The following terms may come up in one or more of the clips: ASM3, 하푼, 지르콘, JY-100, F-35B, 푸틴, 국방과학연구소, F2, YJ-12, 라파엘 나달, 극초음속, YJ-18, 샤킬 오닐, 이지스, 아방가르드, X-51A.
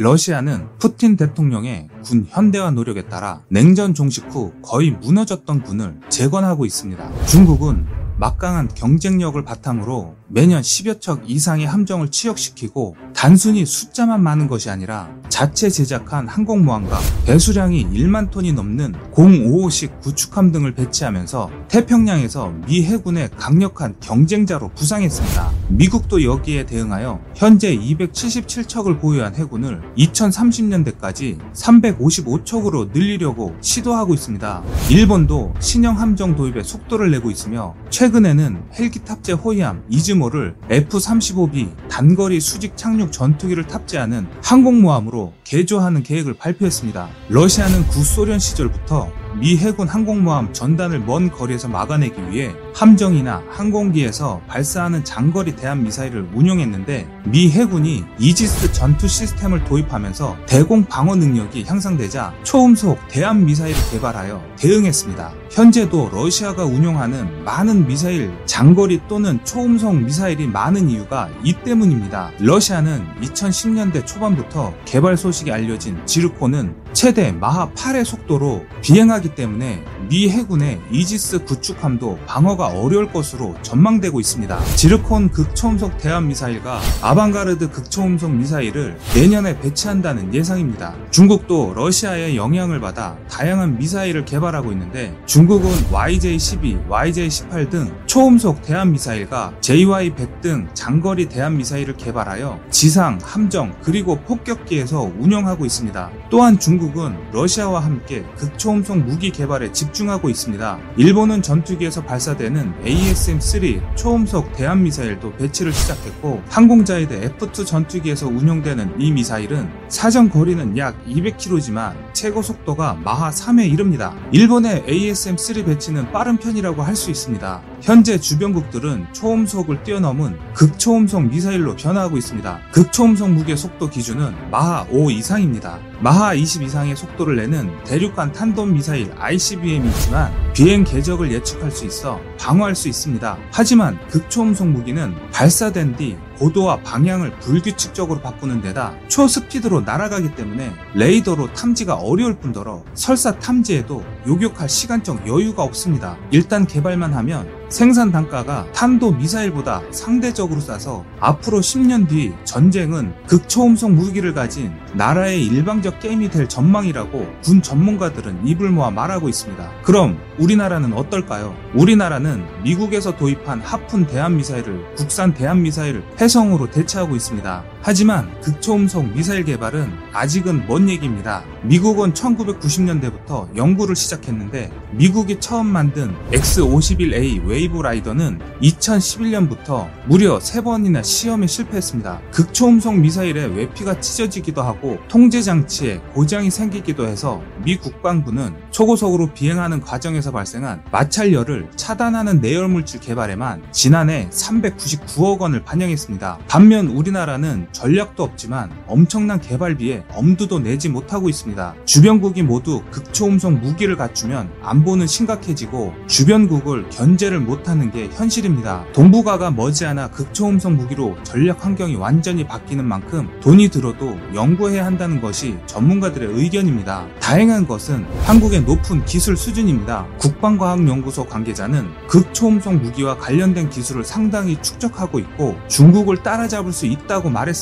러시아는 푸틴 대통령의 군 현대화 노력에 따라 냉전 종식 후 거의 무너졌던 군을 재건하고 있습니다. 중국은 막강한 경쟁력을 바탕으로 매년 10여 척 이상의 함정을 취역시키고 단순히 숫자만 많은 것이 아니라 자체 제작한 항공모함과 배수량이 1만 톤이 넘는 055식 구축함 등을 배치하면서 태평양에서 미 해군의 강력한 경쟁자로 부상했습니다. 미국도 여기에 대응하여 현재 277척을 보유한 해군을 2030년대까지 355척으로 늘리려고 시도하고 있습니다. 일본도 신형 함정 도입에 속도를 내고 있으며 최근에는 헬기 탑재 호위함 이즈모를 F-35B 단거리 수직 착륙 전투기를 탑재하는 항공모함으로 개조하는 계획을 발표했습니다. 러시아는 구소련 시절부터 미 해군 항공모함 전단을 먼 거리에서 막아내기 위해 함정이나 항공기에서 발사하는 장거리 대함 미사일을 운용했는데 미 해군이 이지스 전투 시스템을 도입하면서 대공 방어 능력이 향상되자 초음속 대함 미사일을 개발하여 대응했습니다. 현재도 러시아가 운용하는 많은 미사일, 장거리 또는 초음속 미사일이 많은 이유가 이 때문입니다. 러시아는 2010년대 초반부터 개발 소식이 알려진 지르콘은 최대 마하 8의 속도로 비행하기 때문에 미 해군의 이지스 구축함도 방어가 어려울 것으로 전망되고 있습니다. 지르콘 극초음속 대함미사일과 아방가르드 극초음속 미사일을 내년에 배치한다는 예상입니다. 중국도 러시아의 영향을 받아 다양한 미사일을 개발하고 있는데 중국은 YJ-12, YJ-18 등 초음속 대함미사일과 JY-100 등 장거리 대함미사일을 개발하여 지상, 함정, 그리고 폭격기에서 운영하고 있습니다. 또한 중국은 러시아와 함께 극초음속 무기 개발에 집중하고 있습니다. 일본은 전투기에서 발사되는 ASM3 초음속 대함미사일도 배치를 시작했고 항공자위대 F2 전투기에서 운용되는 이 미사일은 사정 거리는 약 200km지만 최고 속도가 마하 3에 이릅니다. 일본의 ASM3 배치는 빠른 편이라고 할 수 있습니다. 현재 주변국들은 초음속을 뛰어넘은 극초음속 미사일로 변화하고 있습니다. 극초음속 무기의 속도 기준은 마하 5 이상입니다. 마하 20 이상의 속도를 내는 대륙간 탄도미사일 ICBM이 있지만 비행 궤적을 예측할 수 있어 방어할 수 있습니다. 하지만 극초음속 무기는 발사된 뒤 고도와 방향을 불규칙적으로 바꾸는 데다 초스피드로 날아가기 때문에 레이더로 탐지가 어려울 뿐더러 설사 탐지에도 요격할 시간적 여유가 없습니다. 일단 개발만 하면 생산 단가가 탄도 미사일보다 상대적으로 싸서 앞으로 10년 뒤 전쟁은 극초음속 무기를 가진 나라의 일방적 게임이 될 전망이라고 군 전문가들은 입을 모아 말하고 있습니다. 그럼 우리나라는 어떨까요? 우리나라는 미국에서 도입한 하푼 대함미사일을 국산 대함미사일 해성으로 대체하고 있습니다. 하지만 극초음속 미사일 개발은 아직은 먼 얘기입니다. 미국은 1990년대부터 연구를 시작했는데 미국이 처음 만든 X-51A 웨이브 라이더는 2011년부터 무려 3번이나 시험에 실패했습니다. 극초음속 미사일의 외피가 찢어지기도 하고 통제장치에 고장이 생기기도 해서 미 국방부는 초고속으로 비행하는 과정에서 발생한 마찰열을 차단하는 내열물질 개발에만 지난해 399억 원을 반영했습니다. 반면 우리나라는 전략도 없지만 엄청난 개발비에 엄두도 내지 못하고 있습니다. 주변국이 모두 극초음속 무기를 갖추면 안보는 심각해지고 주변국을 견제를 못하는 게 현실입니다. 동북아가 머지않아 극초음속 무기로 전략 환경이 완전히 바뀌는 만큼 돈이 들어도 연구해야 한다는 것이 전문가들의 의견입니다. 다행한 것은 한국의 높은 기술 수준입니다. 국방과학연구소 관계자는 극초음속 무기와 관련된 기술을 상당히 축적하고 있고 중국을 따라잡을 수 있다고 말했습니다.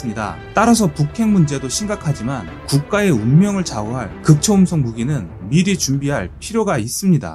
따라서 북핵 문제도 심각하지만 국가의 운명을 좌우할 극초음속 무기는 미리 준비할 필요가 있습니다.